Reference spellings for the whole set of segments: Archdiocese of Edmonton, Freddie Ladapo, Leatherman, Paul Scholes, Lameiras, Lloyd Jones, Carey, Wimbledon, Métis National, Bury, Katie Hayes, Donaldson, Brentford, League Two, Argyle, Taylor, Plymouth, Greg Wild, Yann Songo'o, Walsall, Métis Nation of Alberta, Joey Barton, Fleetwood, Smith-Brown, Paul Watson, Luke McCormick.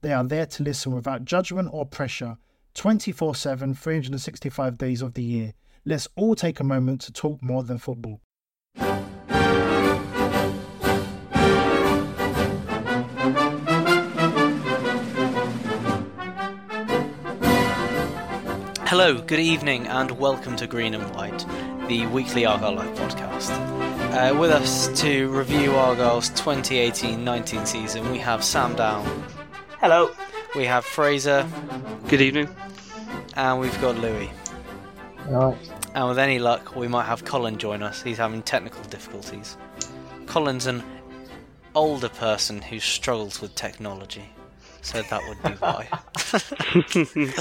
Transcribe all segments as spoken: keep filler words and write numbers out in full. They are there to listen without judgment or pressure, twenty-four seven, three hundred sixty-five days of the year. Let's all take a moment to talk more than football. Hello, good evening and welcome to Green and White, the weekly Argyle Live podcast. Uh, with us to review Argyle's twenty eighteen nineteen season, we have Sam Down. Hello. We have Fraser. Good evening. And we've got Louis. Alright. And with any luck, we might have Colin join us. He's having technical difficulties. Colin's an older person who struggles with technology, so that would be why.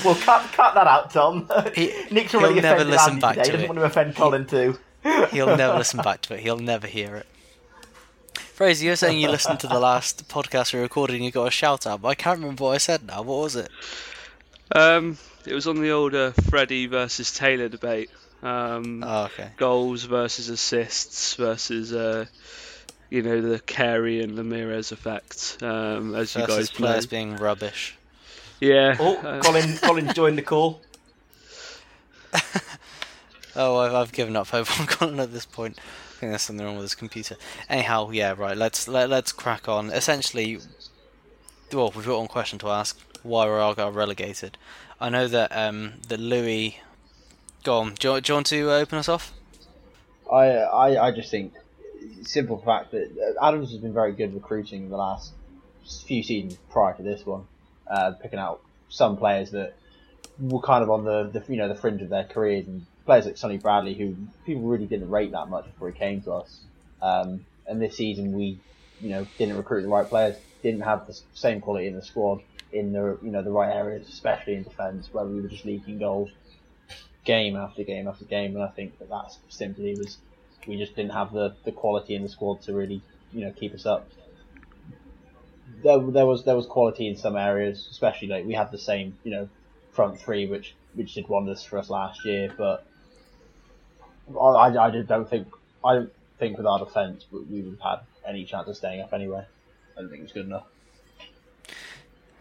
Well, cut, cut that out, Tom. He, Nick's already never listen back today. To he doesn't it. Want to offend Colin too. He'll never listen back to it. He'll never hear it. Fraser, you're saying you listened to the last podcast we recorded and you got a shout out, but I can't remember what I said now. What was it? Um, it was on the older Freddie versus Taylor debate. Um, oh, okay. Goals versus assists versus, uh, you know, the Carey and Lameiras effect. Um, as versus you guys play. Players being rubbish. Yeah. Oh, uh, Colin, Colin joined the call. Oh, I've given up hope on Colin at this point. I think there's something wrong with his computer. Anyhow, yeah, right, let's let, let's crack on. Essentially, well, we've got one question to ask. Why were Argyle relegated? I know that um, that Louis... Go on, do you, do you want to open us off? I, I I just think, simple fact that Adams has been very good recruiting the last few seasons prior to this one, uh, picking out some players that were kind of on the, the you know the fringe of their careers, and players like Sonny Bradley, who people really didn't rate that much before he came to us, um, and this season we, you know, didn't recruit the right players, didn't have the same quality in the squad in the you know the right areas, especially in defence, where we were just leaking goals game after game after game, and I think that that's simply was we just didn't have the, the quality in the squad to really you know keep us up. There there was there was quality in some areas, especially like we had the same you know front three which which did wonders for us last year, but. I, I just don't think I don't think with our defence we would have had any chance of staying up anyway. I don't think it's good enough.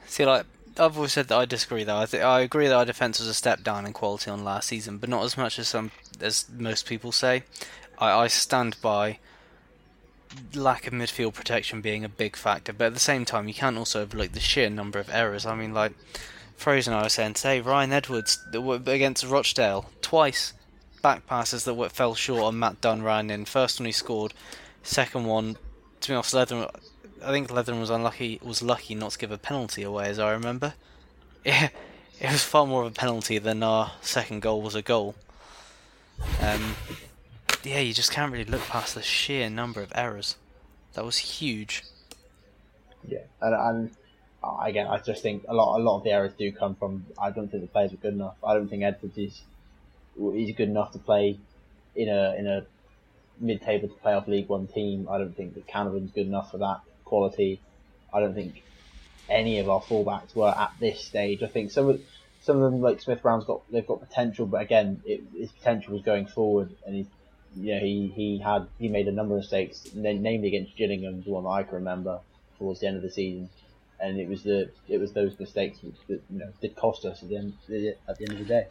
See, like I've always said that I disagree though. I th- I agree that our defence was a step down in quality on last season, but not as much as some as most people say. I, I stand by lack of midfield protection being a big factor, but at the same time you can't also overlook the sheer number of errors. I mean, like Fraser and I were saying today, Ryan Edwards against Rochdale twice. Back passes that fell short on Matt Dunn ran in. First one he scored, second one to be honest, Leatherman, I think Leatherman was unlucky was lucky not to give a penalty away, as I remember. Yeah, it was far more of a penalty than our second goal was a goal. Um, yeah, you just can't really look past the sheer number of errors. That was huge. Yeah, and, and again, I just think a lot a lot of the errors do come from. I don't think the players are good enough. I don't think Edwards is. He's good enough to play in a in a mid-table to playoff League One team. I don't think that Canavan's good enough for that quality. I don't think any of our fullbacks were at this stage. I think some of some of them, like Smith-Brown's got they've got potential, but again, it, his potential was going forward, and he you know he, he had he made a number of mistakes, namely against Gillingham, the one that I can remember towards the end of the season, and it was the it was those mistakes that you know did cost us at the end at the end of the day.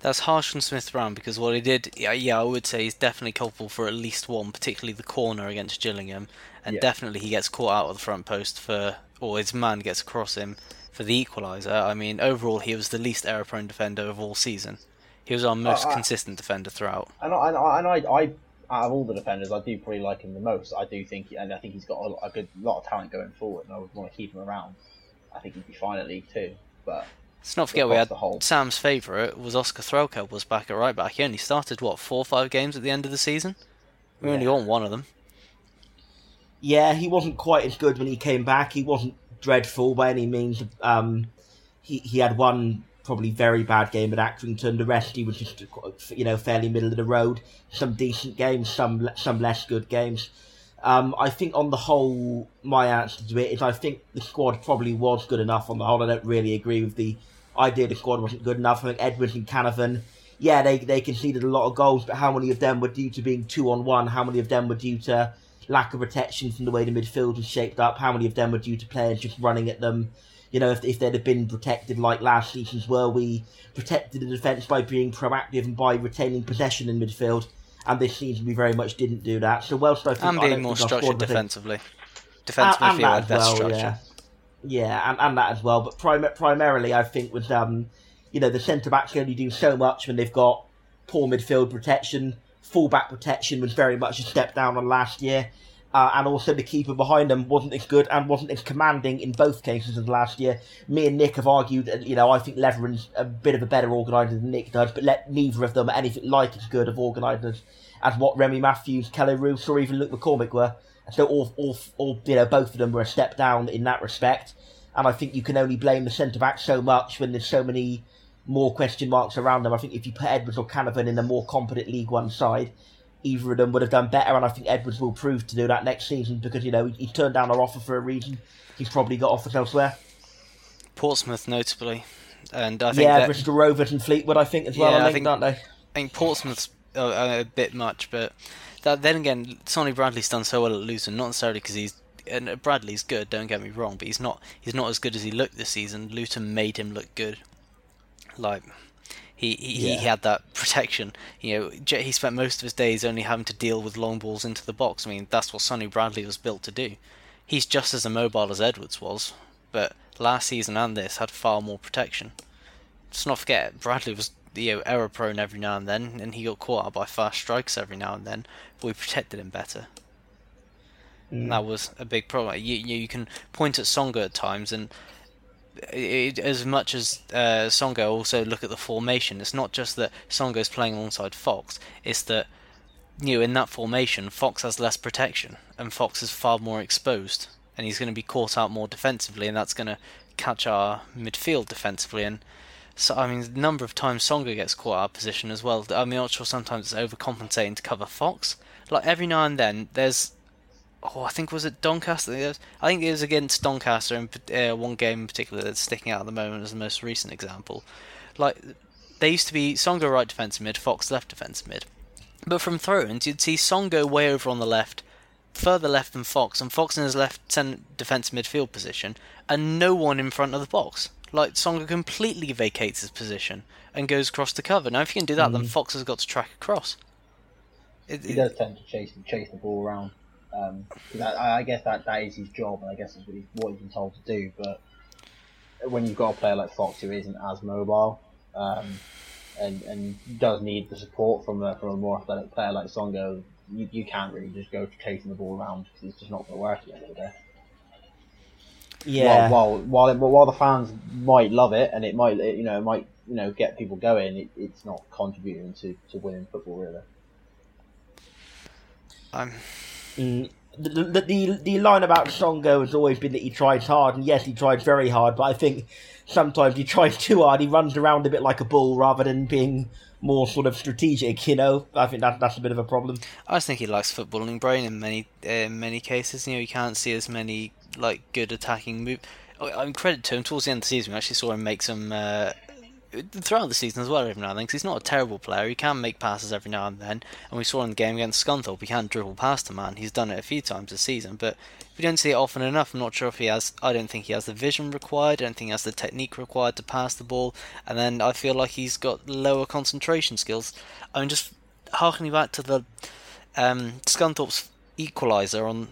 That's harsh on Smith-Brown, because what he did, yeah, yeah, I would say he's definitely culpable for at least one, particularly the corner against Gillingham, and yeah. definitely he gets caught out of the front post for, or his man gets across him for the equaliser. I mean, overall, he was the least error-prone defender of all season. He was our most I, I, consistent defender throughout. And I, and I, and I, I, out of all the defenders, I do probably like him the most. I do think, and I think he's got a, a good lot of talent going forward, and I would want to keep him around. I think he'd be fine at League Two, but... Let's not forget we had Sam's favourite was Oscar Threlkeld was back at right back. He only started, what, four or five games at the end of the season? We yeah. only won one of them. Yeah, he wasn't quite as good when he came back. He wasn't dreadful by any means. Um, he he had one probably very bad game at Accrington. The rest he was just, you know, fairly middle of the road. Some decent games, some some less good games. Um, I think on the whole, my answer to it is I think the squad probably was good enough on the whole. I don't really agree with the idea the squad wasn't good enough. I think Edwards and Canavan, yeah, they they conceded a lot of goals, but how many of them were due to being two on one? How many of them were due to lack of protection from the way the midfield was shaped up? How many of them were due to players just running at them? You know, if if they'd have been protected like last season's were, we protected the defence by being proactive and by retaining possession in midfield. And this season, we very much didn't do that. So Welsh, I think, and being I more structured defensively, defensively, and, and that as well, structure. yeah, yeah, and, and that as well. But prim- primarily, I think was um, you know, the centre backs only do so much when they've got poor midfield protection. Full back protection was very much a step down on last year, uh, and also the keeper behind them wasn't as good and wasn't as commanding in both cases as last year. Me and Nick have argued, that, you know, I think Leatherman's a bit of a better organiser than Nick does, but let neither of them are anything like as good of organisers as what Remy Matthews, Kelly Roos, or even Luke McCormick were. So all, all, all, you know, both of them were a step down in that respect. And I think you can only blame the centre back so much when there's so many more question marks around them. I think if you put Edwards or Canavan in a more competent League One side, either of them would have done better. And I think Edwards will prove to do that next season because, you know, he, he turned down our offer for a reason. He's probably got offers elsewhere. Portsmouth, notably, and I think yeah, that... Bristol Rovers and Fleetwood, I think as well. Yeah, I think, aren't they? I think Portsmouth's a bit much, but that, then again, Sonny Bradley's done so well at Luton, not necessarily because he's and Bradley's good. Don't get me wrong, but he's not he's not as good as he looked this season. Luton made him look good. Like he he, yeah. he had that protection. You know, he spent most of his days only having to deal with long balls into the box. I mean, that's what Sonny Bradley was built to do. He's just as immobile as Edwards was, but last season and this had far more protection. Let's not forget, Bradley was, you know, error prone every now and then, and he got caught out by fast strikes every now and then, but we protected him better. Mm. And that was a big problem. You, you you can point at Songo'o at times, and it, as much as uh, Songo'o, also look at the formation. It's not just that Songo's playing alongside Fox, it's that, you know, in that formation, Fox has less protection, and Fox is far more exposed, and he's going to be caught out more defensively, and that's going to catch our midfield defensively. And so, I mean, the number of times Songo'o gets caught out of position as well. I'm not sure sometimes it's overcompensating to cover Fox. Like, every now and then, there's... Oh, I think, was it Doncaster? I think it was against Doncaster in uh, one game in particular that's sticking out at the moment as the most recent example. Like, they used to be Songo'o right defensive mid, Fox left defensive mid. But from throw-ins, you'd see Songo'o way over on the left, further left than Fox, and Fox in his left defensive midfield position, and no one in front of the box. Like, Songo'o completely vacates his position and goes across the cover. Now, if you can do that, mm. then Fox has got to track across. It, he it, does tend to chase chase the ball around. Um, I, I guess that, that is his job, and I guess it's what, he, what he's been told to do. But when you've got a player like Fox who isn't as mobile um, and and does need the support from a, from a more athletic player like Songo'o, you, you can't really just go chasing the ball around because it's just not going to work at the end of the day. Yeah. While while while, while the fans might love it, and it might it, you know it might you know get people going, it, it's not contributing to, to winning football really. Um, mm, the, the the the line about Songo'o has always been that he tries hard, and yes, he tries very hard. But I think sometimes he tries too hard. He runs around a bit like a bull rather than being more sort of strategic. You know, I think that that's a bit of a problem. I just think he lacks footballing brain in many uh, many cases. You know, you can't see as many. Like, good attacking move. I mean, credit to him, towards the end of the season we actually saw him make some uh, throughout the season as well every now and then, because he's not a terrible player. He can make passes every now and then, and we saw in the game against Scunthorpe he can dribble past a man. He's done it a few times this season, but if we don't see it often enough, I'm not sure if he has. I don't think he has the vision required. I don't think he has the technique required to pass the ball, and then I feel like he's got lower concentration skills. I'm just harkening back to the um, Scunthorpe's equaliser on.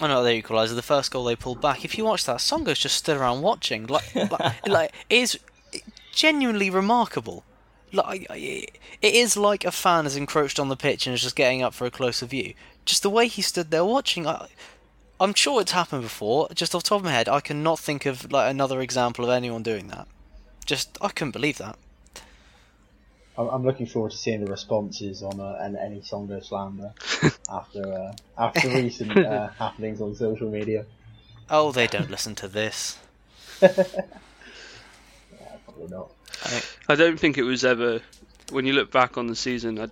Oh no, their equaliser, the first goal they pulled back. If you watch that, Songo's just stood around watching. Like, like, like it is genuinely remarkable. Like, it is like a fan has encroached on the pitch and is just getting up for a closer view. Just the way he stood there watching. I, I'm sure it's happened before. Just off the top of my head, I cannot think of like another example of anyone doing that. Just, I couldn't believe that. I'm looking forward to seeing the responses on uh, any Songo slander after uh, after recent uh, happenings on social media. Oh, they don't listen to this. Yeah, probably not. I, I don't think it was ever. When you look back on the season, I,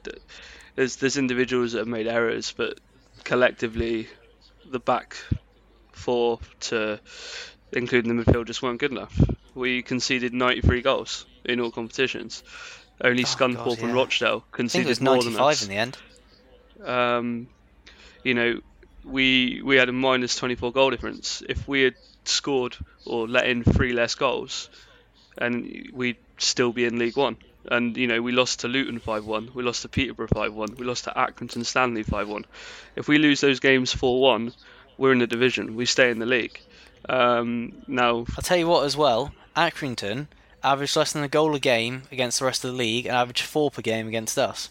there's there's individuals that have made errors, but collectively, the back four to including the midfield just weren't good enough. We conceded ninety-three goals in all competitions. Only oh, Scunthorpe yeah. and Rochdale conceded more than us. I think it was ninety-five in the end. Um, you know, we we had a minus twenty-four goal difference. If we had scored or let in three less goals, and we'd still be in League One. And, you know, we lost to Luton five one. We lost to Peterborough five one. We lost to Accrington Stanley five one. If we lose those games four one, we're in the division. We stay in the league. Um, now, I'll tell you what as well, Accrington average less than a goal a game against the rest of the league and average four per game against us.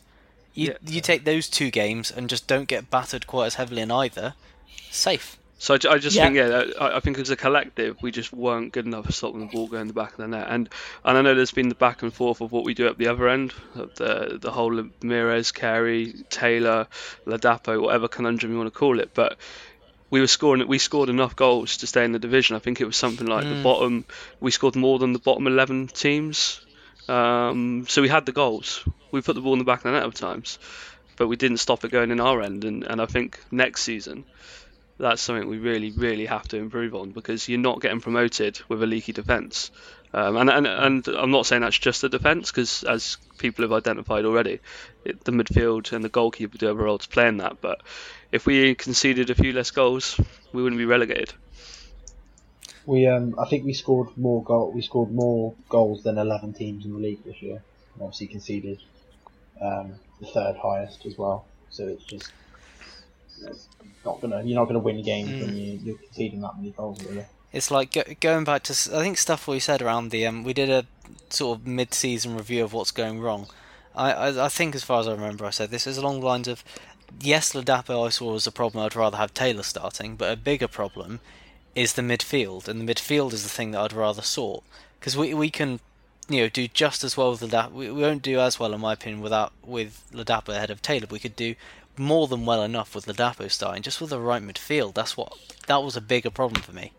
You yeah. you take those two games and just don't get battered quite as heavily in either. Safe. So I, I just yeah. think, yeah, I, I think as a collective, we just weren't good enough at stopping the ball going the back of the net. And and I know there's been the back and forth of what we do at the other end, the the whole Lameiras, Carey, Taylor, Ladapo, whatever conundrum you want to call it, but we were scoring. We scored enough goals to stay in the division. I think it was something like mm. the bottom. We scored more than the bottom eleven teams. Um, so we had the goals. We put the ball in the back of the net at times, but we didn't stop it going in our end. And, and I think next season, that's something we really, really have to improve on, because you're not getting promoted with a leaky defence. Um, and, and and I'm not saying that's just the defence, because as people have identified already, it, the midfield and the goalkeeper do have a role to play in that. But if we conceded a few less goals, we wouldn't be relegated. We um, I think we scored more goal. We scored more goals than eleven teams in the league this year, and obviously conceded um, the third highest as well. So it's just it's not gonna. You're not gonna win games mm. when you, you're conceding that many goals, really. It's like go, going back to, I think, stuff we said around the, um, we did a sort of mid-season review of what's going wrong. I, I, I think, as far as I remember, I said this is along the lines of, yes, Ladapo I saw was a problem, I'd rather have Taylor starting, but a bigger problem is the midfield, and the midfield is the thing that I'd rather sort. Because we, we can, you know, do just as well with Ladapo. We, we won't do as well, in my opinion, without with Ladapo ahead of Taylor. We could do more than well enough with Ladapo starting, just with the right midfield. That's what, that was a bigger problem for me.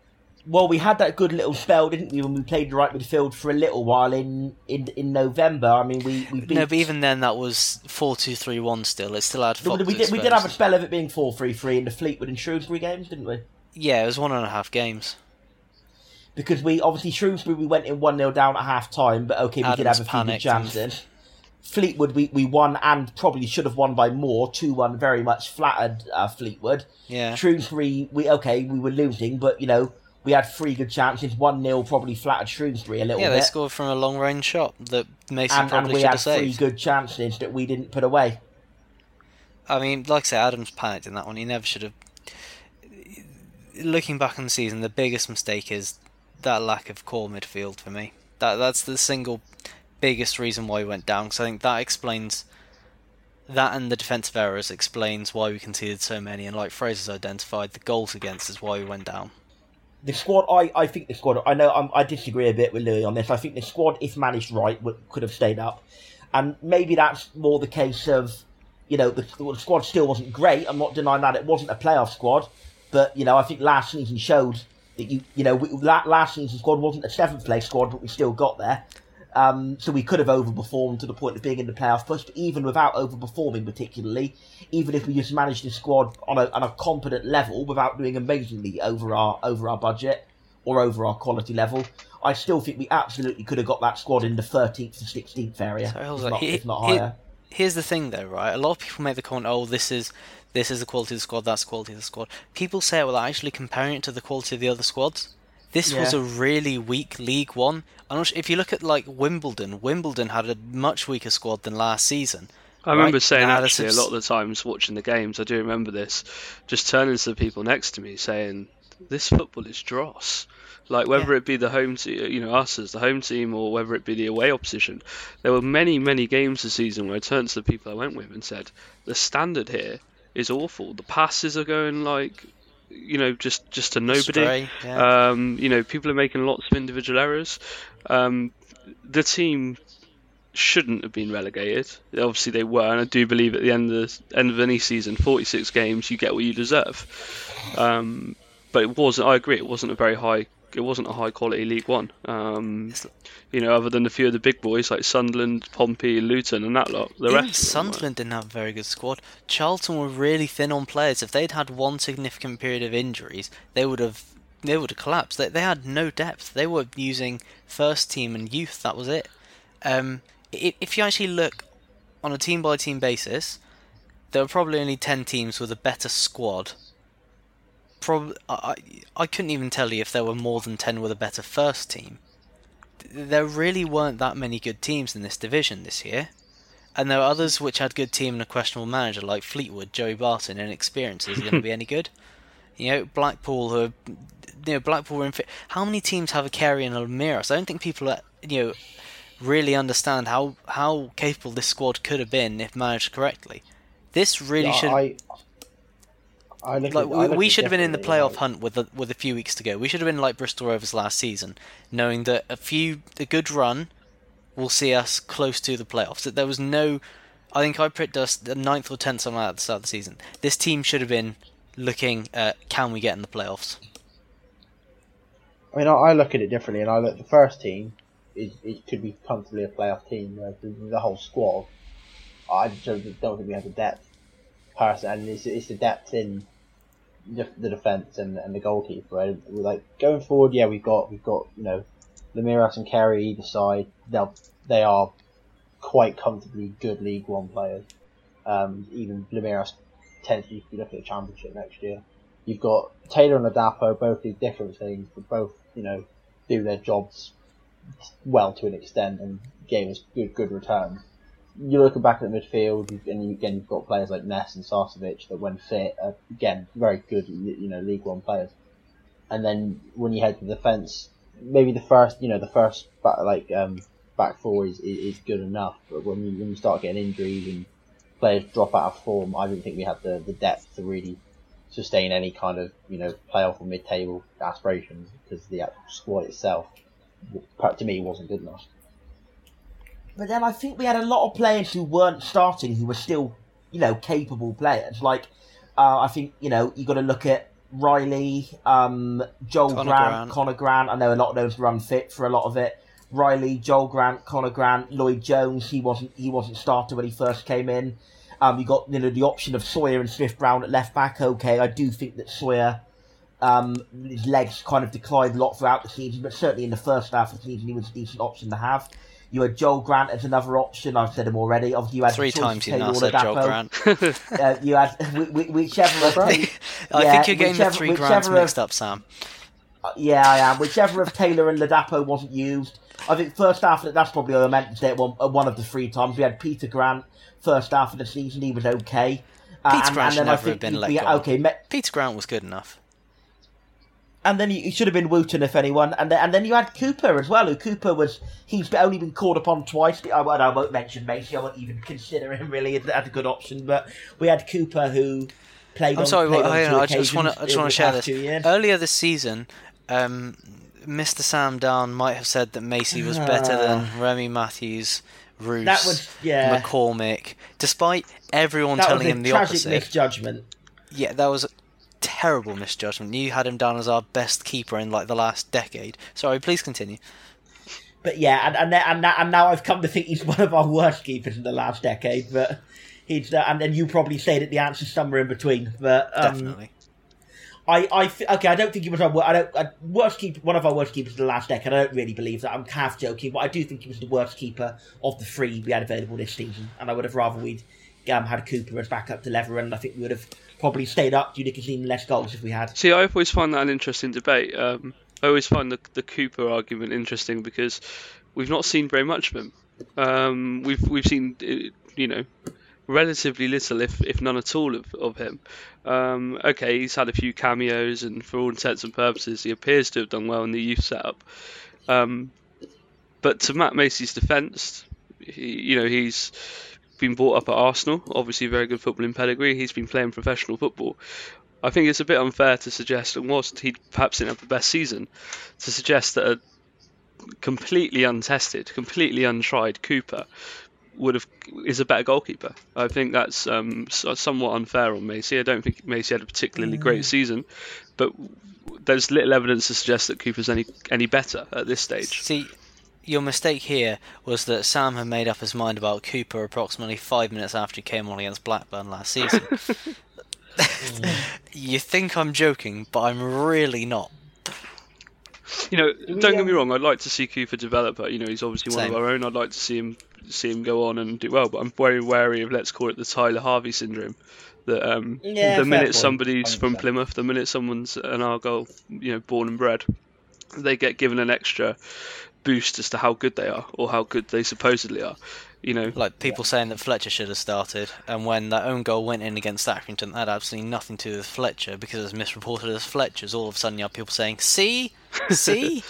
Well, we had that good little spell, didn't we, when we played the right midfield for a little while in, in, in November. I mean, we, we beat... No, but even then, that was four two three one still. It still had Fox. We did, we did have a spell of it being four three three in the Fleetwood and Shrewsbury games, didn't we? Yeah, it was one and a half games. Because we, obviously, Shrewsbury, we went in one nil down at half-time, but OK, we Adams did have a few good jams in. Fleetwood, we, we won and probably should have won by more. two one, very much flattered uh, Fleetwood. Yeah. Shrewsbury, we OK, we were losing, but, you know, we had three good chances. one nil probably flattered Shrewsbury a little yeah, bit. Yeah, they scored from a long-range shot that Mason and, probably should have saved. And we had three good chances that we didn't put away. I mean, like I say, Adams panicked in that one. He never should have... Looking back on the season, the biggest mistake is that lack of core midfield for me. That That's the single biggest reason why we went down, because I think that explains... That and the defensive errors explains why we conceded so many, and like Fraser's identified, the goals against is why we went down. The squad, I, I think the squad, I know I'm, I disagree a bit with Louis on this. I think the squad, if managed right, would, could have stayed up. And maybe that's more the case of, you know, the, the squad still wasn't great. I'm not denying that. It wasn't a playoff squad. But, you know, I think last season showed that, you you know, we, that last season's squad wasn't a seventh place squad, but we still got there. Um, so we could have overperformed to the point of being in the playoff push. But even without overperforming particularly, even if we just managed the squad on a, on a competent level without doing amazingly over our over our budget, or over our quality level. I still think we absolutely could have got that squad in the thirteenth to sixteenth area, so if, not, here, if not higher. Here, here's the thing, though, right? A lot of people make the comment, "Oh, this is this is the quality of the squad. That's the quality of the squad." People say, "Well, they're actually comparing it to the quality of the other squads." This yeah. was a really weak League One. I'm not sure, if you look at like Wimbledon, Wimbledon had a much weaker squad than last season. I right? remember saying now, actually is... a lot of the times watching the games, I do remember this, just turning to the people next to me saying, "This football is dross." Like whether yeah. it be the home team, you know, us as the home team, or whether it be the away opposition, there were many, many games this season where I turned to the people I went with and said, "The standard here is awful. The passes are going like." You know, just, just to nobody. Stray, yeah. Um, you know, people are making lots of individual errors. Um, the team shouldn't have been relegated. Obviously, they were, and I do believe at the end of the, end of any season, forty-six games, you get what you deserve. Um, but it wasn't. I agree. It wasn't a very high. It wasn't a high quality League One. Um, you know, other than a few of the big boys like Sunderland, Pompey, Luton, and that lot. The Even rest Sunderland didn't have a very good squad. Charlton were really thin on players. If they'd had one significant period of injuries, they would have they would have collapsed. They, they had no depth. They were using first team and youth. That was it. Um, if you actually look on a team by team basis, there were probably only ten teams with a better squad. Probably, I, I couldn't even tell you if there were more than ten with a better first team. There really weren't that many good teams in this division this year. And there were others which had good team and a questionable manager, like Fleetwood, Joey Barton, inexperienced. Is it going to be any good? You know, Blackpool, who are, you know, Blackpool were in... How many teams have a Carey and a Lameiras? I don't think people are, you know, really understand how, how capable this squad could have been if managed correctly. This really yeah, should... I... I look like, at, I look we should have been in the playoff like, hunt with a, with a few weeks to go. We should have been like Bristol Rovers last season, knowing that a few a good run will see us close to the playoffs. That there was no, I think I picked us the ninth or tenth somewhere at the start of the season. This team should have been looking at can we get in the playoffs. I mean, I, I look at it differently, and I look the first team is it could be comfortably a playoff team. Uh, the, the whole squad, I just don't think we have the depth. Person, and it's it's the depth in. The defence and, and the goalkeeper. Right? We're like going forward, yeah, we've got we've got you know, Lameiras and Carey either side. They they are quite comfortably good League One players. Um, even Lameiras potentially could be looking at the Championship next year. You've got Taylor and Ladapo, both do different things, but both you know do their jobs well to an extent and gave us good good returns. You're looking back at the midfield, and again you've got players like Ness and Sarcevic that, when fit, are again very good, you know, League One players. And then when you head to the defence, maybe the first, you know, the first back, like um, back four is, is good enough. But when you when you start getting injuries and players drop out of form, I don't think we have the, the depth to really sustain any kind of you know playoff or mid table aspirations because the actual squad itself, to me, wasn't good enough. But then I think we had a lot of players who weren't starting who were still, you know, capable players. Like, uh, I think, you know, you got to look at Riley, um, Joel Connor Grant, Grant, Connor Grant. I know a lot of those were unfit for a lot of it. Riley, Joel Grant, Connor Grant, Lloyd Jones. He wasn't he wasn't starter when he first came in. Um, you got, you know, the option of Sawyer and Smith-Brown at left back. Okay, I do think that Sawyer, um, his legs kind of declined a lot throughout the season, but certainly in the first half of the season, he was a decent option to have. You had Joel Grant as another option. I've said him already. Obviously, you had three times you now said Joel Grant. uh, you had whichever of I think you're getting the three Grants mixed up, Sam. Yeah, I am. Whichever of Taylor and Ladapo wasn't used. I think first half of that's probably what I meant to say. One, one of the three times we had Peter Grant first half of the season. He was okay. Peter uh, and, Grant and should never have been let be, go. Okay, met... Peter Grant was good enough. And then you should have been Wooten, if anyone. And then, and then you had Cooper as well, who Cooper was... He's only been called upon twice. I, I won't mention Macey. I won't even consider him, really, as a good option. But we had Cooper, who played I'm on, sorry, played well, on two I occasions. I'm sorry, I just want to share this. Earlier this season, um, Mister Sam Down might have said that Macey was uh, better than Remy Matthews, Roos, that was, yeah. McCormick, despite everyone that telling him the opposite. That was a tragic misjudgment. Yeah, that was... terrible misjudgment. You had him down as our best keeper in like the last decade. Sorry, please continue. But yeah, and and and, and now I've come to think he's one of our worst keepers in the last decade. But he's uh, and then you probably say that the answer's somewhere in between. But um, definitely, I, I okay. I don't think he was our I don't I, worst keeper. One of our worst keepers in the last decade. I don't really believe that. I'm half joking, but I do think he was the worst keeper of the three we had available this season. And I would have rather we'd um, had Cooper as backup to Leatherman. I think we would have probably stayed up due to conceding less goals if we had. See, I always find that an interesting debate. Um, I always find the the Cooper argument interesting because we've not seen very much of him. Um, we've we've seen you know. relatively little, if if none at all, of, of him. Um, okay, he's had a few cameos, and for all intents and purposes, he appears to have done well in the youth setup. Um, but to Matt Macey's defence, you know, he's been brought up at Arsenal, obviously a very good footballing pedigree. He's been playing professional football. I think it's a bit unfair to suggest, and whilst he perhaps didn't have the best season, to suggest that a completely untested, completely untried Cooper would have is a better goalkeeper. I think that's um, somewhat unfair on Macey. I don't think Macey had a particularly mm. great season, but there's little evidence to suggest that Cooper's any any better at this stage. See, your mistake here was that Sam had made up his mind about Cooper approximately five minutes after he came on against Blackburn last season. You think I'm joking, but I'm really not. You know, don't get me wrong, I'd like to see Cooper develop. You know, he's obviously one Same. of our own. I'd like to see him see him go on and do well, but I'm very wary of, let's call it, the Tyler Harvey syndrome. That um, yeah, the minute point. somebody's one hundred percent from Plymouth, the minute someone's an Argyle, you know, born and bred, they get given an extra boost as to how good they are or how good they supposedly are. You know, like people yeah. saying that Fletcher should have started, and when that own goal went in against Accrington, that had absolutely nothing to do with Fletcher because it was misreported as Fletcher's. All of a sudden, you have people saying, "See, see,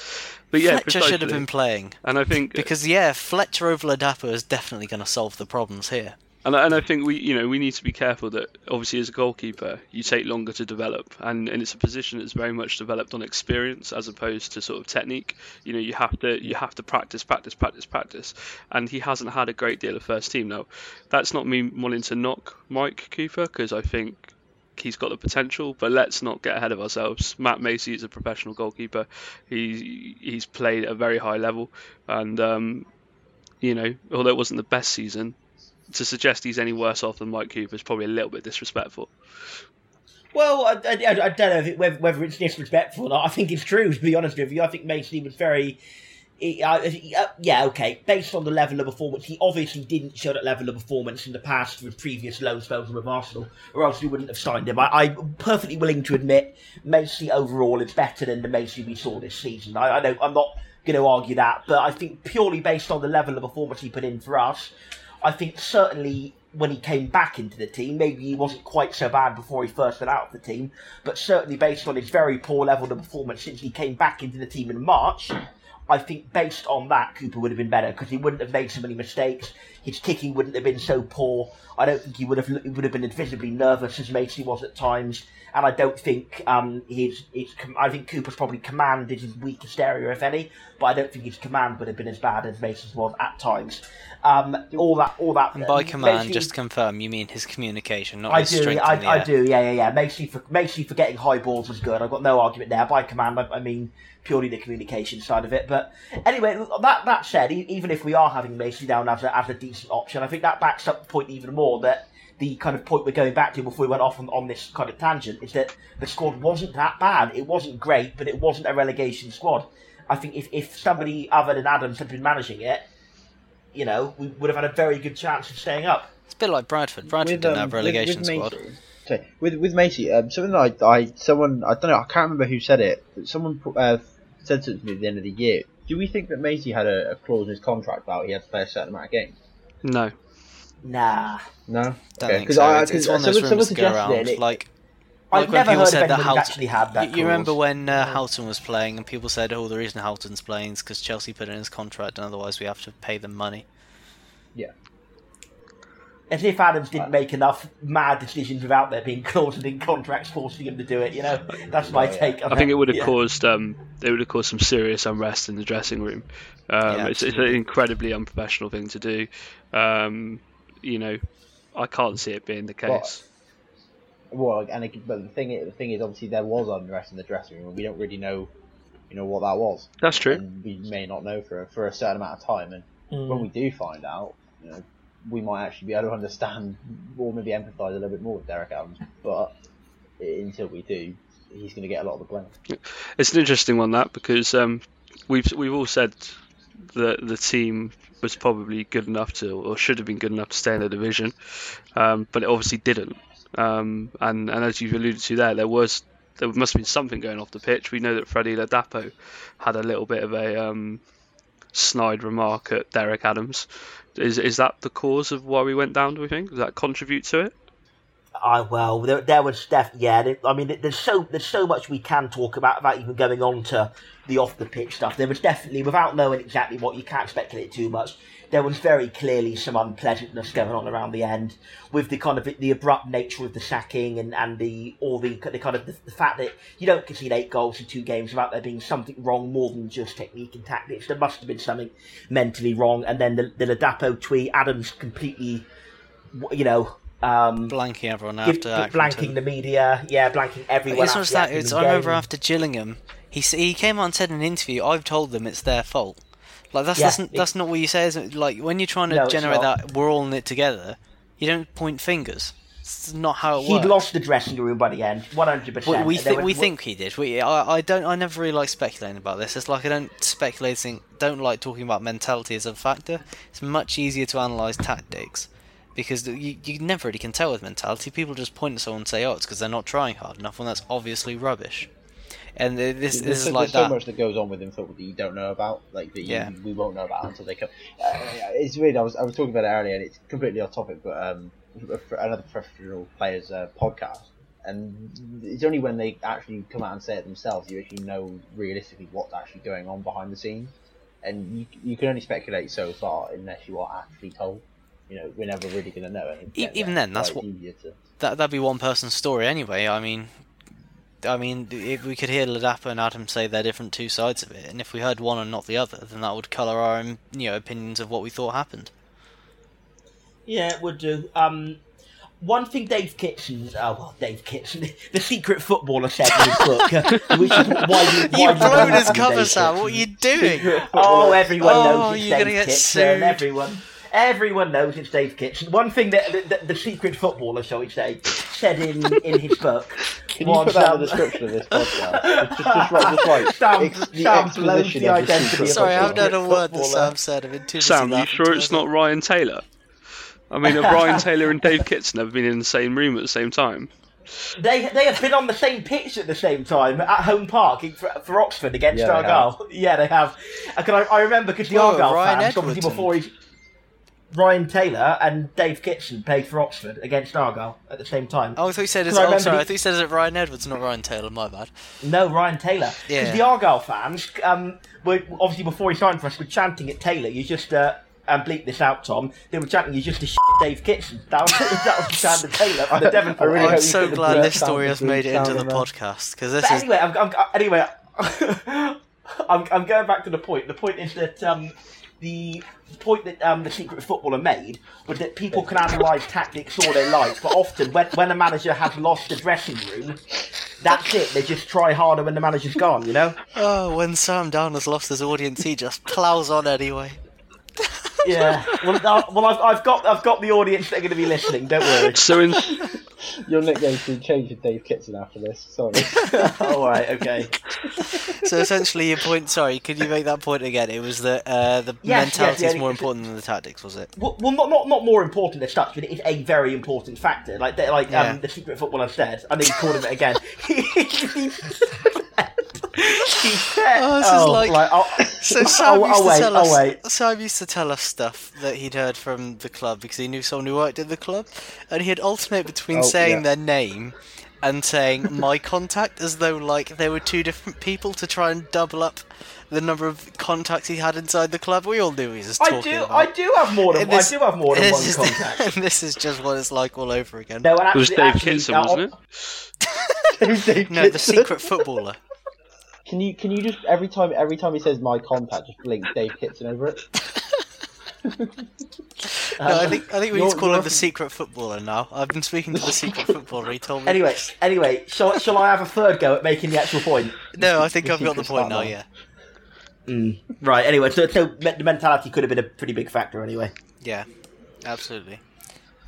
but yeah, Fletcher precisely. should have been playing." And I think because yeah, Fletcher over Ladapo is definitely going to solve the problems here. And I, and I think we, you know, we need to be careful that obviously as a goalkeeper, you take longer to develop, and, and it's a position that's very much developed on experience as opposed to sort of technique. You know, you have to you have to practice, practice, practice, practice. And he hasn't had a great deal of first team. Now, that's not me wanting to knock Mike Cooper because I think he's got the potential, but let's not get ahead of ourselves. Matt Macey is a professional goalkeeper. He he's played at a very high level, and um, you know, although it wasn't the best season, to suggest he's any worse off than Mike Cooper is probably a little bit disrespectful. Well, I, I, I don't know if it, whether, whether it's disrespectful or not. I think it's true, to be honest with you. I think Macey was very... He, uh, yeah, okay. Based on the level of performance, he obviously didn't show that level of performance in the past with previous loan spells with Arsenal, or else we wouldn't have signed him. I, I'm perfectly willing to admit Macey overall is better than the Macey we saw this season. I, I know I'm not going to argue that, but I think purely based on the level of performance he put in for us, I think certainly when he came back into the team, maybe he wasn't quite so bad before he first went out of the team, but certainly based on his very poor level of performance since he came back into the team in March, I think based on that, Cooper would have been better because he wouldn't have made so many mistakes. His kicking wouldn't have been so poor. I don't think he would have he would have been visibly nervous as Macey was at times, and I don't think um his his I think Cooper's probably command is his weakest area, if any. But I don't think his command would have been as bad as Macey's was at times. Um, all that, all that. And by uh, command, Macey, just to confirm, you mean his communication, not I his do, strength I, in the I air. do, yeah, yeah, yeah. Macey for Macey for getting high balls was good. I've got no argument there. By command, I, I mean purely the communication side of it. But anyway, that that said, even if we are having Macey down as a as a decent option, I think that backs up the point even more that the kind of point we're going back to before we went off on, on this kind of tangent is that the squad wasn't that bad. It wasn't great, but it wasn't a relegation squad. I think if if somebody other than Adams had been managing it, you know, we would have had a very good chance of staying up. It's a bit like Bradford. Bradford with, didn't um, have a relegation with, with squad. Macey, sorry, with with Macey, um, something that I, I, someone, I don't know, I can't remember who said it, but someone uh, said something to me at the end of the year. Do we think that Macey had a, a clause in his contract about he had to play a certain amount of games? No. Nah. No? Don't okay. think so. I, it's, it's one of those someone, rumors someone go around. It, like, I've like never when people heard said that Houghton actually had that. You, you remember when uh, Houghton was playing and people said, "Oh, the reason Houghton's playing is because Chelsea put in his contract, and otherwise we have to pay them money." Yeah. As if Adams didn't make enough mad decisions without there being clauses in contracts forcing him to do it. You know, that's my take. I think it would have yeah. caused um, it would have caused some serious unrest in the dressing room. Um, yeah, it's, it's an incredibly unprofessional thing to do. Um, you know, I can't see it being the case. But, Well, and it, but the thing, is, the thing is, obviously, there was unrest in the dressing room, and we don't really know, you know, what that was. That's true. And we may not know for a, for a certain amount of time, and mm. when we do find out, you know, we might actually be able to understand or maybe empathise a little bit more with Derek Adams. But until we do, he's going to get a lot of the blame. It's an interesting one, that, because um, we've we've all said that the team was probably good enough to, or should have been good enough to stay in the division, um, but it obviously didn't. Um, and, and as you've alluded to there, there was there must have been something going off the pitch. We know that Freddie Ladapo had a little bit of a um, snide remark at Derek Adams. Is is that the cause of why we went down, do we think? Does that contribute to it? I uh, well, there, there was def- yeah. There, I mean, there's so there's so much we can talk about without even going on to the off the pitch stuff. There was definitely, without knowing exactly what, you can't speculate too much. There was very clearly some unpleasantness going on around the end with the kind of the abrupt nature of the sacking and, and the all the, the kind of the, the fact that you don't concede eight goals in two games without there being something wrong more than just technique and tactics. There must have been something mentally wrong. And then the, the Ladapo tweet, Adams completely, you know. Um, blanking everyone after that. Blanking the media, yeah, blanking everyone after that. It's, I remember after Gillingham, he he came out and said in an interview, I've told them it's their fault. Like, that's yeah, that's, it, that's not what you say, isn't it? Like, when you're trying to no, generate that, we're all in it together, you don't point fingers. It's not how it works. He'd lost the dressing room by the end, one hundred percent. Well, we th- were, we think he did. We, I, I don't. I never really like speculating about this. It's like I don't speculating. Don't like talking about mentality as a factor. It's much easier to analyse tactics. Because you, you never really can tell with mentality. People just point at someone and say, oh, it's because they're not trying hard enough, when that's obviously rubbish. And this, this there's, is like there's that. There's so much that goes on within football that you don't know about, like that you, yeah. we won't know about until they come. Uh, it's weird, I was I was talking about it earlier, and it's completely off topic, but um, another professional player's uh, podcast, and it's only when they actually come out and say it themselves you actually know realistically what's actually going on behind the scenes. And you, you can only speculate so far unless you are actually told. You know, we're never really going to know it. Even yeah, then, that's what to... that that'd be one person's story anyway. I mean, I mean, if we could hear Ladapo and Adam say they're different two sides of it, and if we heard one and not the other, then that would colour our own, you know, opinions of what we thought happened. Yeah, it would do. Um, one thing Dave Kitson, oh well, Dave Kitson, the secret footballer, said in his book, which is why you you've blown his cover, Sam. What are you doing? Oh, everyone oh, knows it's you're Dave get Kitson. Sued. Everyone. Everyone knows it's Dave Kitson. One thing that the, the, the secret footballer, shall we say, said in, in his book. Can was, you put that um, in the description of this podcast? Just, just right, just right. Sam, Ex- the Sam blows the identity. Sorry, I haven't heard a word that Sam said. I've been too busy Sam, are you sure it's not Ryan Taylor? I mean, have Ryan Taylor and Dave Kitson have been in the same room at the same time? They they have been on the same pitch at the same time at Home Park for, for Oxford against yeah, Argyle. They yeah, they have. I, can, I, I remember because the Argyle fans, obviously before he. Ryan Taylor and Dave Kitson played for Oxford against Argyle at the same time. Oh, I thought you said it's I, oh, sorry, he... I thought you said it's Ryan Edwards, not Ryan Taylor. My bad. No, Ryan Taylor. Yeah. Because the Argyle fans, um, were obviously before he signed for us, were chanting at Taylor. You just uh, and bleep this out, Tom. They were chanting, "You just a shit Dave Kitson." That was, that was the chant of Taylor. The Devon. I really I'm so glad this story has made it into the around. podcast because this but is anyway. I'm, I'm, anyway, I'm, I'm going back to the point. The point is that. Um, The point that um, the secret footballer made was that people can analyse tactics all they like, but often when, when a manager has lost the dressing room, that's it. They just try harder when the manager's gone, you know? Oh, when Sam Down has lost his audience, he just ploughs on anyway. Yeah. Well, uh, well, I've, I've got I've got the audience that are going to be listening. Don't worry. So in... your nickname's been changed to Dave Kitson after this. Sorry. All right. Okay. So essentially, your point. Sorry, could you make that point again? It was that uh, the yes, mentality yes, yeah, is more important than the tactics, was it? Well, well not, not not more important as such, but it is a very important factor. Like like yeah. um, the secret footballer said. I mean, he called him it again. He said, oh, this oh, is like, like I'll, so Sam, I'll, used I'll wait, tell us, wait. Sam used to tell us stuff that he'd heard from the club because he knew someone who worked at the club, and he'd alternate between oh, saying yeah. their name and saying my contact as though like they were two different people to try and double up the number of contacts he had inside the club. We all knew he was just talking I do, about. I do have more than, this, I do have more than one contact. Is, and this is just what it's like all over again. No, actually, it was Dave actually, Kitson, uh, wasn't it? No, the secret footballer. Can you can you just every time every time he says my contact just blink Dave Kitson over it? no, I think I think we need to call him the secret footballer now. I've been speaking to the secret footballer. He told me. Anyway, anyway, shall shall I have a third go at making the actual point? No, I think I've got the point now. Yeah. Mm. Right. Anyway, so so the mentality could have been a pretty big factor. Anyway. Yeah, absolutely.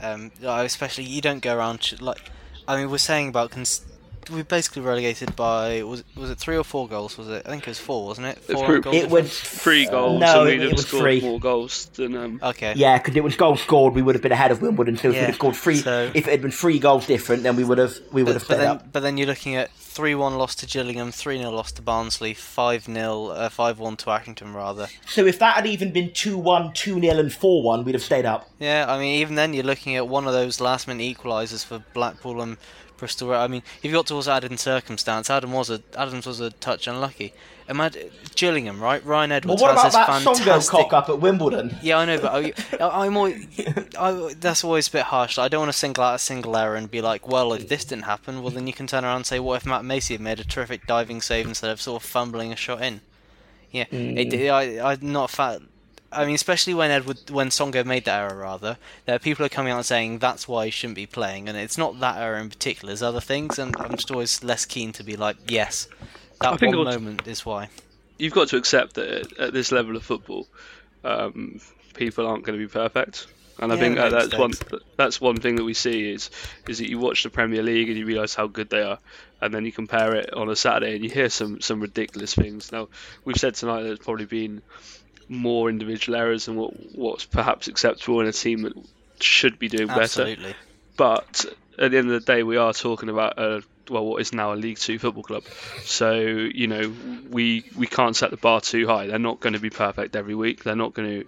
Um, especially you don't go around like I mean we're saying about. Cons- we basically relegated by was it, was it three or four goals? Was it? I think it was four, wasn't it? Four three, goals it would three goals. No, and we'd it have was scored three. More goals than um. Okay. Yeah, because it was goals scored. We would have been ahead of Wimbledon. So if yeah. we'd have scored three, so, if it had been three goals different, then we would have we would but, have. But then, up. but then you're looking at three one loss to Gillingham, three nil loss to Barnsley, five nil, five one to Accrington rather. So if that had even been two one, two nil, and four one, we'd have stayed up. Yeah, I mean, even then you're looking at one of those last-minute equalisers for Blackpool and Bristol. I mean, you've got to also add in circumstance. Adam was a, Adams was a touch unlucky. Imagine Gillingham, right? Ryan Edwards well, has this fantastic... What about that Songo'o cock up at Wimbledon? Yeah, I know, but I, I'm always, I, that's always a bit harsh. I don't want to single out a single error and be like, well, if this didn't happen, well, then you can turn around and say, what if Matt Macey had made a terrific diving save instead of sort of fumbling a shot in? Yeah, mm. it, I, I'm not a fan... I mean, especially when Edward, when Songo'o made that error, rather, there are people are coming out and saying that's why he shouldn't be playing, and it's not that error in particular. There's other things, and I'm just always less keen to be like, yes, that one moment is why. You've got to accept that at this level of football, um, people aren't going to be perfect, and I yeah, think that, that's one that's one thing that we see is is that you watch the Premier League and you realise how good they are, and then you compare it on a Saturday and you hear some some ridiculous things. Now, we've said tonight that it's probably been more individual errors than what what's perhaps acceptable in a team that should be doing better. Absolutely. But at the end of the day, we are talking about a, well, what is now a League Two football club. So, you know, we we can't set the bar too high. They're not going to be perfect every week. They're not going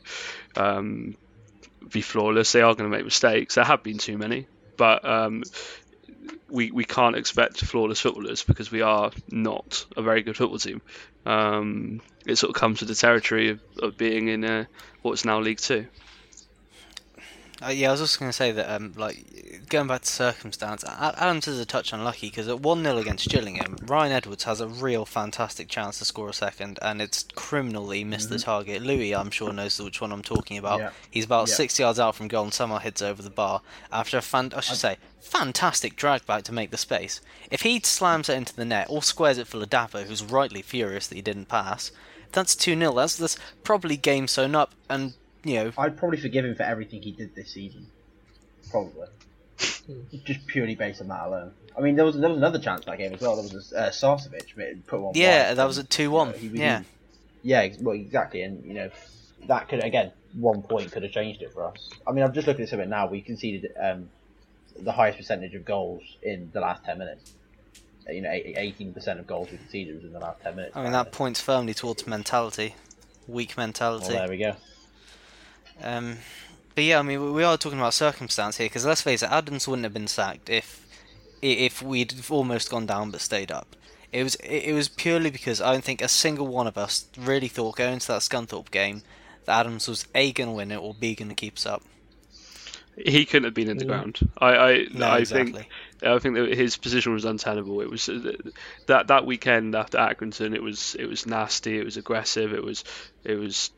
to um, be flawless. They are going to make mistakes. There have been too many, but um, we we can't expect flawless footballers because we are not a very good football team. Um, it sort of comes with the territory of, of being in a, what's now League Two. Uh, yeah, I was also going to say that, um, like, going back to circumstance, Adams is a touch unlucky because at one nil against Gillingham, Ryan Edwards has a real fantastic chance to score a second, and it's criminal that he missed mm-hmm. the target. Louis, I'm sure, knows which one I'm talking about. Yeah. He's about yeah. six yards out from goal and somehow hits over the bar after a fan- I should I- say fantastic drag back to make the space. If he slams it into the net or squares it for Ladapo, who's rightly furious that he didn't pass, that's two nil. That's, that's probably game sewn up and. You know. I'd probably forgive him for everything he did this season, probably. Just purely based on that alone. I mean, there was there was another chance that game as well. There was a uh, Sarcevic put one. Yeah, that was at two one. You know, yeah, yeah, well, exactly, and you know that could again one point could have changed it for us. I mean, I'm just looking at something now. We conceded um, the highest percentage of goals in the last ten minutes. You know, eighteen percent of goals we conceded was in the last ten minutes. I mean, that points firmly towards mentality, weak mentality. Well, there we go. Um, but yeah, I mean, we are talking about circumstance here because let's face it, Adams wouldn't have been sacked if if we'd almost gone down but stayed up. It was it was purely because I don't think a single one of us really thought going into that Scunthorpe game that Adams was A, going to win it or B, going to keep us up. He couldn't have been in the ground. I I, no, I exactly. think I think that his position was untenable. It was that that weekend after Accrington, it was it was nasty. It was aggressive. It was it was.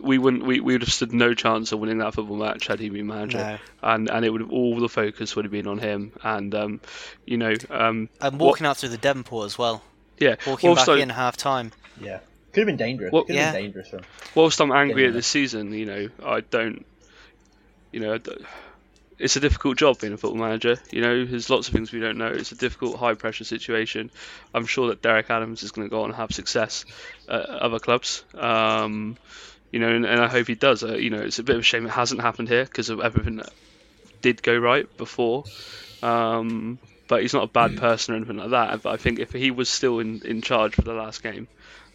We wouldn't. We, we would have stood no chance of winning that football match had he been manager, no. and and it would have all the focus would have been on him. And um, you know, um, and walking what, out through the Devonport as well. Yeah, walking also, back in half time. Yeah, could have been dangerous. What, could have yeah. been dangerous. From whilst I'm angry at this season, you know, I don't. You know, I don't, it's a difficult job being a football manager. You know, there's lots of things we don't know. It's a difficult, high pressure situation. I'm sure that Derek Adams is going to go on and have success at other clubs. Um, You know, and, and I hope he does. Uh, you know, it's a bit of a shame it hasn't happened here because of everything that did go right before. Um, but he's not a bad person or anything like that. But I think if he was still in, in charge for the last game,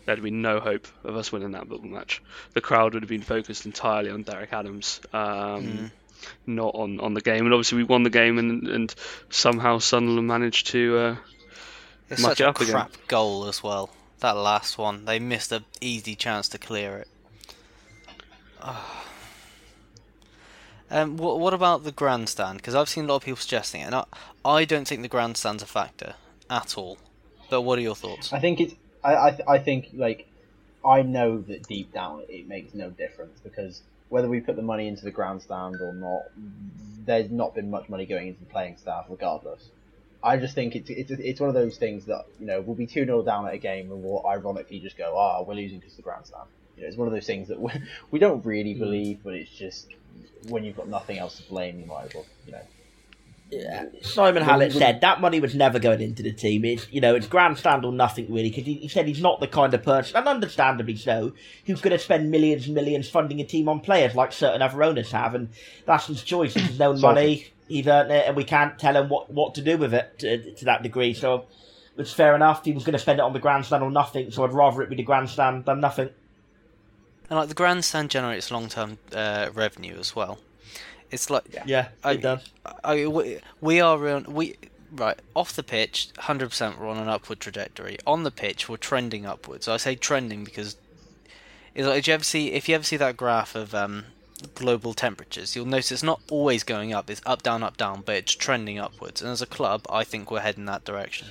there'd be no hope of us winning that football match. The crowd would have been focused entirely on Derek Adams, um, mm. not on, on the game. And obviously we won the game, and, and somehow Sunderland managed to uh, muck it up again. It's such a crap goal as well. That last one, they missed an easy chance to clear it. Oh. Um, what, what about the grandstand? Because I've seen a lot of people suggesting it, and I, I don't think the grandstand's a factor at all. But what are your thoughts? I think it's. I, I I think like I know that deep down it makes no difference because whether we put the money into the grandstand or not, there's not been much money going into the playing staff regardless. I just think it's it's it's one of those things that you know we'll be two nil down at a game and we'll ironically just go, ah, oh, we're losing because of the grandstand. You know, it's one of those things that we, we don't really believe, but it's just when you've got nothing else to blame, you might as well, you know, Yeah. Simon Hallett said that money was never going into the team. It's, you know, it's grandstand or nothing really, because he, he said he's not the kind of person, and understandably so, who's going to spend millions and millions funding a team on players like certain other owners have, and that's his choice. There's no money, he's earned it, and we can't tell him what, what to do with it to, to that degree. So it's fair enough. He was going to spend it on the grandstand or nothing, so I'd rather it be the grandstand than nothing. And like the grandstand generates long-term uh, revenue as well. It's like yeah, I, it does. I, I, we, we are on we right off the pitch. one hundred percent we're on an upward trajectory. On the pitch, we're trending upwards. So I say trending because it's like, if you ever see if you ever see that graph of um, global temperatures, you'll notice it's not always going up. It's up, down, up, down, but it's trending upwards. And as a club, I think we're heading that direction.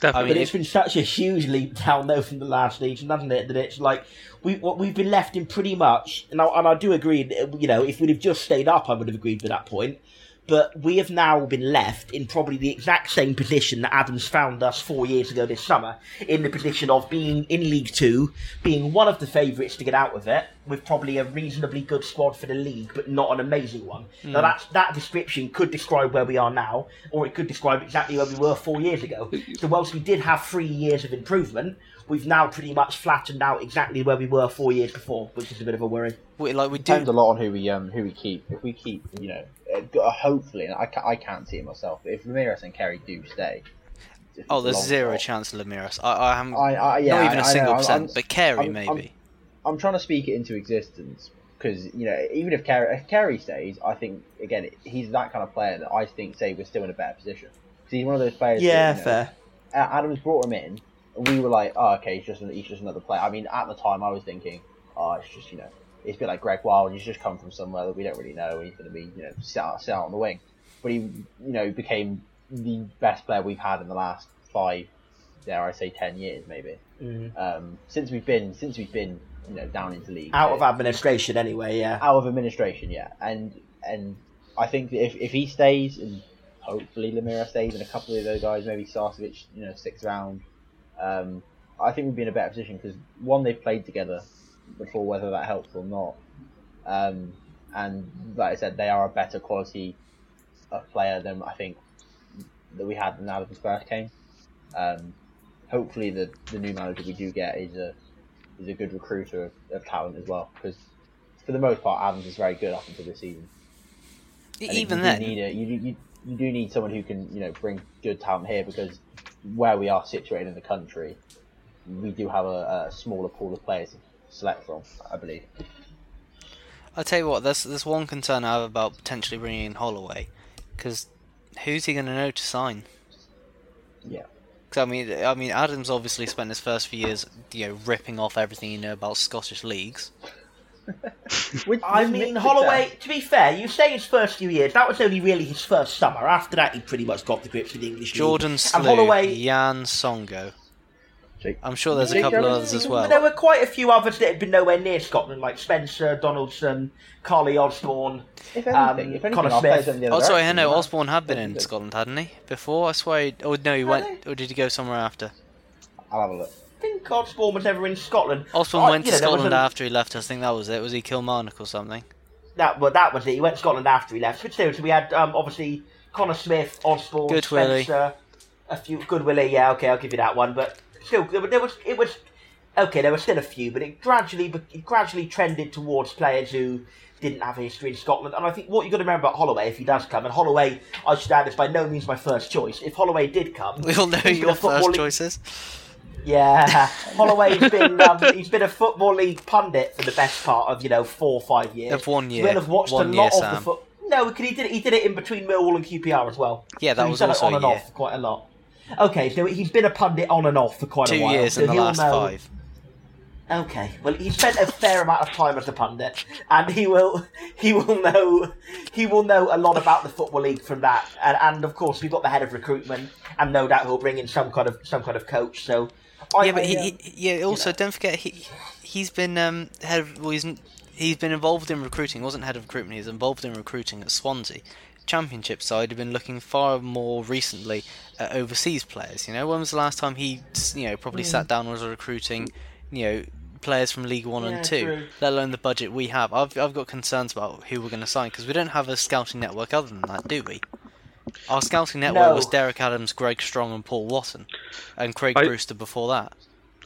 Definitely. I mean, but it's been such a huge leap down though from the last season, hasn't it? That it's like we what we've been left in pretty much, and I, and I do agree. That, you know, if we'd have just stayed up, I would have agreed with that point. But we have now been left in probably the exact same position that Adams found us four years ago this summer, in the position of being in League Two, being one of the favourites to get out of it, with probably a reasonably good squad for the league, but not an amazing one. Mm. Now, that's, that description could describe where we are now, or it could describe exactly where we were four years ago. So whilst we did have three years of improvement, we've now pretty much flattened out exactly where we were four years before, which is a bit of a worry. We, like we do... It depends a lot on who we um who we keep. If we keep, you know, uh, hopefully, and I, ca- I can't see it myself, but if Lameiras and Carey do stay... Oh, there's zero ball. chance of Lameiras. I, I haven't... I, I, yeah, not even I, a single I percent, I'm, but Carey I'm, maybe. I'm, I'm trying to speak it into existence, because, you know, even if Carey, if Carey stays, I think, again, he's that kind of player that I think, say, we're still in a better position. Because he's one of those players... Yeah, that, you know, fair. Adams brought him in. We were like, oh, okay, he's just an, he's just another player. I mean, at the time, I was thinking, oh, it's just, you know, it's a bit like Greg Wild. He's just come from somewhere that we don't really know, and he's going to be, you know, sit out, sit out on the wing. But he, you know, became the best player we've had in the last five, dare I say, ten years, maybe. Mm-hmm. Um, since we've been, since we've been, you know, down into league. Out so, of administration, anyway. Yeah. Out of administration, yeah. And and I think that if if he stays, and hopefully Lameiras stays, and a couple of those guys, maybe Sarcevic, you know, sticks around. Um, I think we'd be in a better position because, one, they've played together before, whether that helps or not. Um, and like I said, they are a better quality of player than I think that we had when Adams first came. Um, hopefully, the, the new manager we do get is a is a good recruiter of, of talent as well, because for the most part, Adams is very good up until this season. And even then, you, you, you you do need someone who can, you know, bring good talent here, because where we are situated in the country, we do have a, a smaller pool of players to select from, I believe. I'll tell you what, there's, there's one concern I have about potentially bringing in Holloway, because who's he going to know to sign? Yeah. Because I mean, I mean, Adams obviously spent his first few years, you know, ripping off everything you know about Scottish leagues. With, I mean, Holloway, to be fair, you say his first few years, that was only really his first summer. After that, he pretty much got the grips with the English Jordan league. Jordan Slew, Holloway, Yann Songo'o. I'm sure there's Jake a couple Jones, of others as well. There were quite a few others that had been nowhere near Scotland, like Spencer, Donaldson, Carly Osborne, if anything, um, if anything, Connor Smith. The oh, sorry, I know, Osborne had been in Scotland, hadn't he? Before, I swear. He, oh, no, he went. Or did he go somewhere after? I'll have a look. I think Osborne was ever in Scotland. Osborne I, went to know, Scotland a... after he left us. I think that was it. Was he Kilmarnock or something? That, well, that was it. He went to Scotland after he left. So we had, um, obviously, Connor Smith, Osborne, Good Spencer, Willie. a few... Good Willie, yeah, okay, I'll give you that one. But still, there was... It was okay, there were still a few, but it gradually it gradually trended towards players who didn't have a history in Scotland. And I think what you've got to remember about Holloway, if he does come, and Holloway, I should add, is by no means my first choice. If Holloway did come... We all know your first choices. Yeah, Holloway's been um, he's been a Football League pundit for the best part of, you know, four or five years. Of one year. We'll have watched one a lot year, of Sam. the foot. No, because he did it. He did it in between Millwall and Q P R as well. Yeah, that so was done also it on and off quite a lot. Okay, so he's been a pundit on and off for quite Two a while. Two years so in the last know... five. Okay, well, he spent a fair amount of time as a pundit, and he will he will know he will know a lot about the Football League from that. And, and of course, we've got the head of recruitment, and no doubt he'll bring in some kind of some kind of coach. So. Yeah, I, but he, um, he, yeah. Also, you know. don't forget he he's been um head of, well, he's he's been involved in recruiting. He wasn't head of recruitment. He was involved in recruiting at Swansea. Championship side have been looking far more recently at overseas players. You know, when was the last time he you know probably mm. sat down and was recruiting you know players from League One yeah, and Two, true. let alone the budget we have. I've I've got concerns about who we're going to sign because we don't have a scouting network other than that, do we? Our scouting network no. was Derek Adams, Greg Strong and Paul Watson, and Craig I, Brewster before that.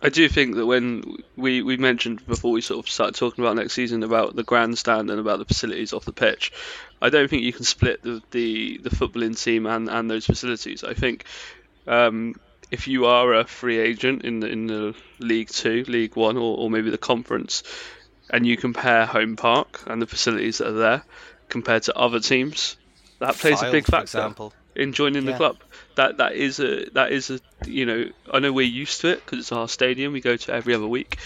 I do think that when we, we mentioned before we sort of started talking about next season about the grandstand and about the facilities off the pitch, I don't think you can split the, the, the footballing team and, and those facilities. I think um, if you are a free agent in the, in the League Two, League One or, or maybe the Conference, and you compare Home Park and the facilities that are there compared to other teams, that plays Filed, a big factor in joining yeah. the club. That that is a that is a you know, I know we're used to it because it's our stadium. We go to every other week,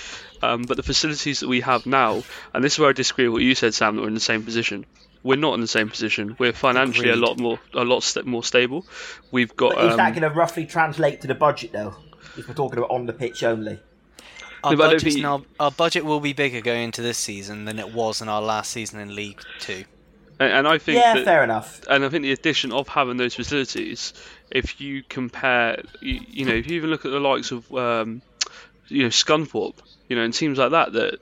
um, but the facilities that we have now, and this is where I disagree with what you said, Sam. That we're in the same position. We're not in the same position. We're financially Agreed. a lot more a lot st- more stable. We've got. But is um, that going to roughly translate to the budget though? If we're talking about on the pitch only. Our, no, budget's you... now, our budget will be bigger going into this season than it was in our last season in League Two. And, and I think yeah, that, fair enough. And I think the addition of having those facilities, if you compare, you, you know, if you even look at the likes of, um, you know, Scunthorpe, you know, and teams like that, that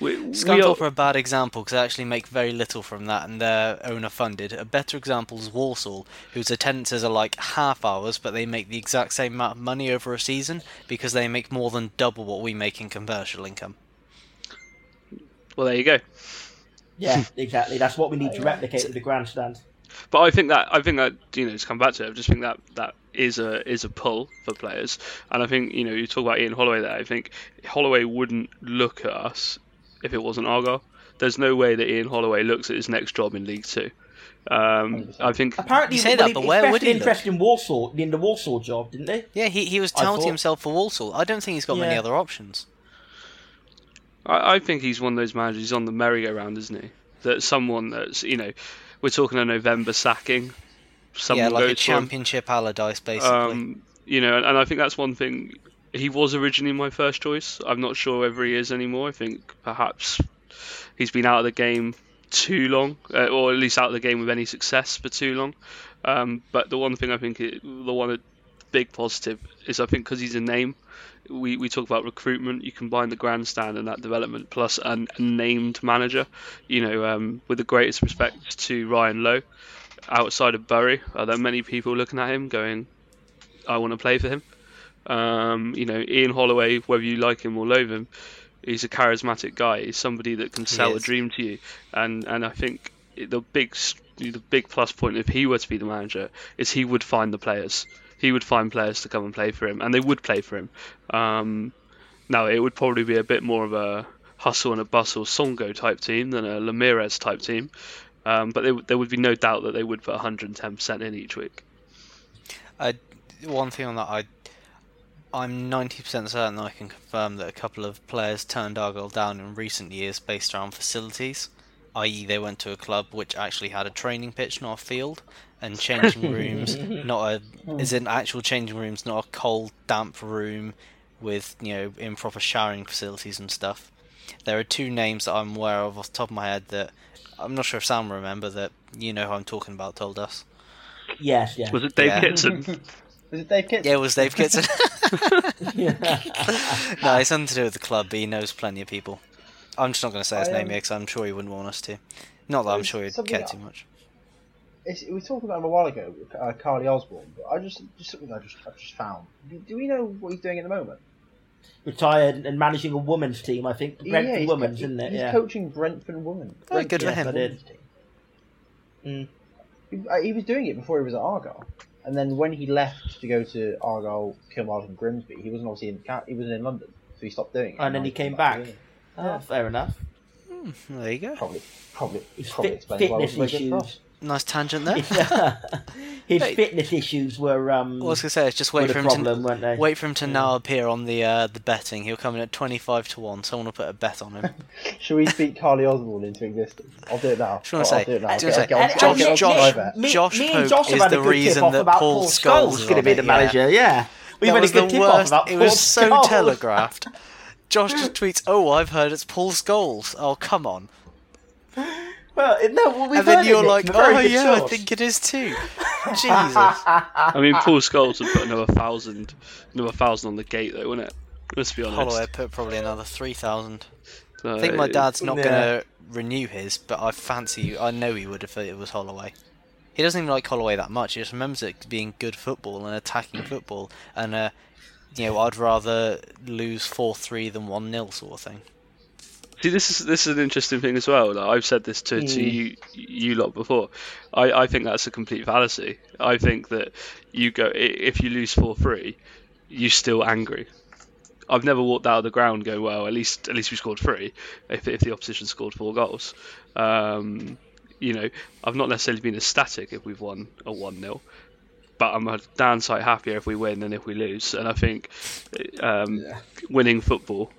we, Scunthorpe we are... are a bad example because they actually make very little from that, and they're owner-funded. A better example is Walsall, whose attendances are like half hours, but they make the exact same amount of money over a season because they make more than double what we make in commercial income. Well, there you go. Yeah, exactly. That's what we need to replicate with the grandstand. But I think that I think that you know, to come back to it, I just think that that is a is a pull for players, and I think you know you talk about Ian Holloway there. I think Holloway wouldn't look at us if it wasn't Argyle. There's no way that Ian Holloway looks at his next job in League Two. Um, I think apparently you say well, that, but where would he interest in Walsall in the Walsall job, didn't they? Yeah, he he was touting himself for Walsall. I don't think he's got yeah. many other options. I think he's one of those managers. He's on the merry-go-round, isn't he? That someone that's, you know, we're talking a November sacking. Yeah, like a Championship him. Allardyce, basically. Um, you know, and, and I think that's one thing. He was originally my first choice. I'm not sure whether he is anymore. I think perhaps he's been out of the game too long, uh, or at least out of the game with any success for too long. Um, but the one thing I think, it, the one big positive is I think because he's a name. We we talk about recruitment. You combine the grandstand and that development plus an, a named manager. You know, um, with the greatest respect to Ryan Lowe, outside of Bury, are there many people looking at him going, "I want to play for him"? Um, you know, Ian Holloway, whether you like him or loathe him, he's a charismatic guy. He's somebody that can sell a dream to you. And and I think the big the big plus point if he were to be the manager is he would find the players. He would find players to come and play for him, and they would play for him. Um, now, it would probably be a bit more of a hustle and a bustle Songo'o type team than a Lameiras type team, um, but they, there would be no doubt that they would put one hundred ten percent in each week. Uh, one thing on that, I, I'm ninety percent certain that I can confirm that a couple of players turned Argyle down in recent years based around facilities, that is they went to a club which actually had a training pitch, not a field, and changing rooms, not a, as in actual changing rooms, not a cold, damp room with, you know, improper showering facilities and stuff. There are two names that I'm aware of off the top of my head that I'm not sure if Sam will remember that you know who I'm talking about told us. Yes, yeah. Was it Dave yeah. Kitson? Was it Dave Kitson? Yeah, it was Dave Kitson. No, it's nothing to do with the club, but he knows plenty of people. I'm just not going to say his I, um, name here because I'm sure he wouldn't want us to. Not that I'm sure he'd care too much. It's, we talked about him a while ago, uh, Carly Osborne. But I just, just something I just, I just found. Do, do we know what he's doing at the moment? Retired and managing a women's team, I think. Brentford yeah, yeah, women's, co- isn't it? He's yeah. coaching Brentford women. Oh, Brentford, good for yes, him. I did. Mm. He, I, he was doing it before he was at Argyle, and then when he left to go to Argyle, Kilmarnock, and Grimsby, he wasn't obviously in. He wasn't in London, so he stopped doing it. And, and then he came back. back. Oh, yeah. Fair enough. Mm, there you go. Probably, probably, his probably fit, fitness well issues. Nice tangent there. His Wait. fitness issues were. Um, I was gonna say, it's just wait for him problem, to wait for him to yeah. now appear on the uh, the betting. He'll come in at twenty-five to one. Someone will put a bet on him. Should we beat Carly Osborne into existence? I'll do it now. I'll, I'll do it now. Josh, Josh Pope is the reason that Paul Scholes is going to be the manager. Yeah, we've had a good tip off about Paul Scholes. It was so telegraphed. Josh just tweets, "Oh, I've heard it's Paul Scholes." Oh, come on. Well, no, well, we've and then you're like, "Oh yeah, source. I think it is too." Jesus. I mean, Paul Scholes would put another thousand, another thousand on the gate, though, wouldn't it? Let's be honest. Holloway put probably another three thousand. No, I think my dad's not yeah. going to renew his, but I fancy. I know he would if it was Holloway. he doesn't even like Holloway that much. He just remembers it being good football and attacking football, and uh, you know, I'd rather lose four three than one nil sort of thing. See, this is this is an interesting thing as well. Like, I've said this to, mm. to you, you lot before. I, I think that's a complete fallacy. I think that you go if you lose four three, you're still angry. I've never walked out of the ground going, well, at least at least we scored three. If if the opposition scored four goals, um, you know, I've not necessarily been ecstatic if we've won a one nil, but I'm a damn sight happier if we win than if we lose. And I think um, yeah. winning football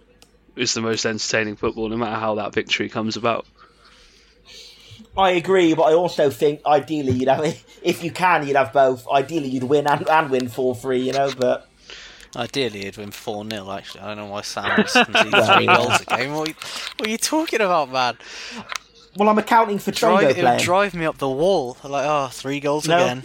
is the most entertaining football, no matter how that victory comes about. I agree, but I also think ideally, you know, if you can, you'd have both. Ideally, you'd win and, and win four three, you know, but ideally, you'd win four nil, actually. I don't know why Sam was three goals a game. What are, you, what are you talking about, man? Well, I'm accounting for Drive, Trongo playing. It would drive me up the wall. I'm like, oh, three goals no. again.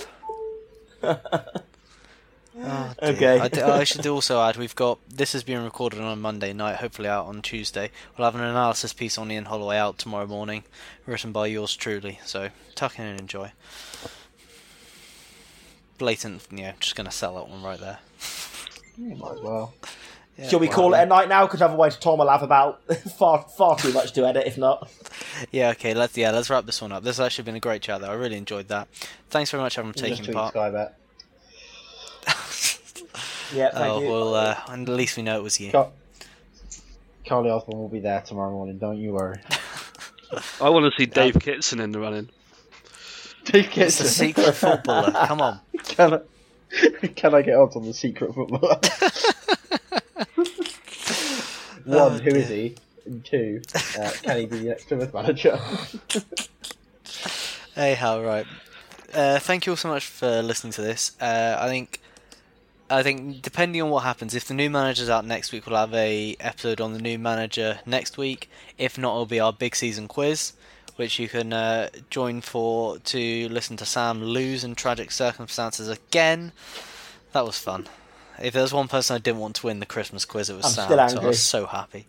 Oh, okay. I, d- I should also add, we've got this is being recorded on a Monday night, hopefully out on Tuesday. We'll have an analysis piece on Ian Holloway out tomorrow morning, written by yours truly. So tuck in and enjoy. Blatant, yeah, just gonna sell that one right there. You might as well. Yeah, Shall we well, call it a night now? Because otherwise, Tom will have about far far too much to edit. If not, yeah, okay, let's yeah, let's wrap this one up. This has actually been a great chat, though. I really enjoyed that. Thanks very much, everyone, for taking part. Yeah, thank oh, you. Well, uh, and at least we know it was you. Car- Carly Osborne will be there tomorrow morning, don't you worry. I want to see Dave yeah. Kitson in the running. Dave Kitson. It's a secret footballer, come on. Can I, can I get odds on the secret footballer? One, oh, who dear. is he? And two, uh, can he be the next Plymouth manager? Anyhow, right. Uh, thank you all so much for listening to this. Uh, I think... I think depending on what happens, if the new manager's out next week, we'll have a episode on the new manager next week. If not, it'll be our big season quiz, which you can uh, join for to listen to Sam lose in tragic circumstances again. That was fun. If there was one person I didn't want to win the Christmas quiz, it was I'm Sam. Still angry. So I was so happy.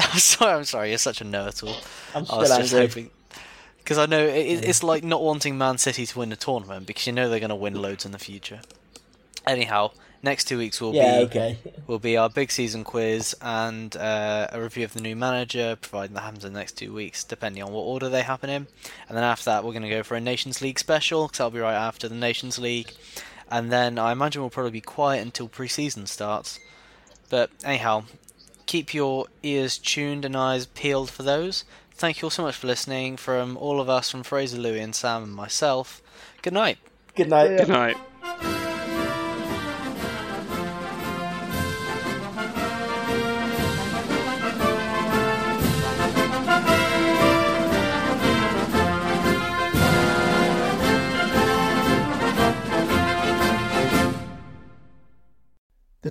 I'm sorry. I'm sorry. You're such a know-it-all. I'm still I was just angry. hoping. Because I know it, it's like not wanting Man City to win the tournament because you know they're going to win loads in the future. Anyhow, next two weeks will yeah, be okay. will be our big season quiz and uh, a review of the new manager, providing that happens in the next two weeks, depending on what order they happen in. And then after that, we're going to go for a Nations League special, because that'll be right after the Nations League. And then I imagine we'll probably be quiet until pre-season starts. But anyhow, keep your ears tuned and eyes peeled for those. Thank you all so much for listening. From all of us, from Fraser, Louis and Sam and myself, good night. Good night. Yeah. Good night. The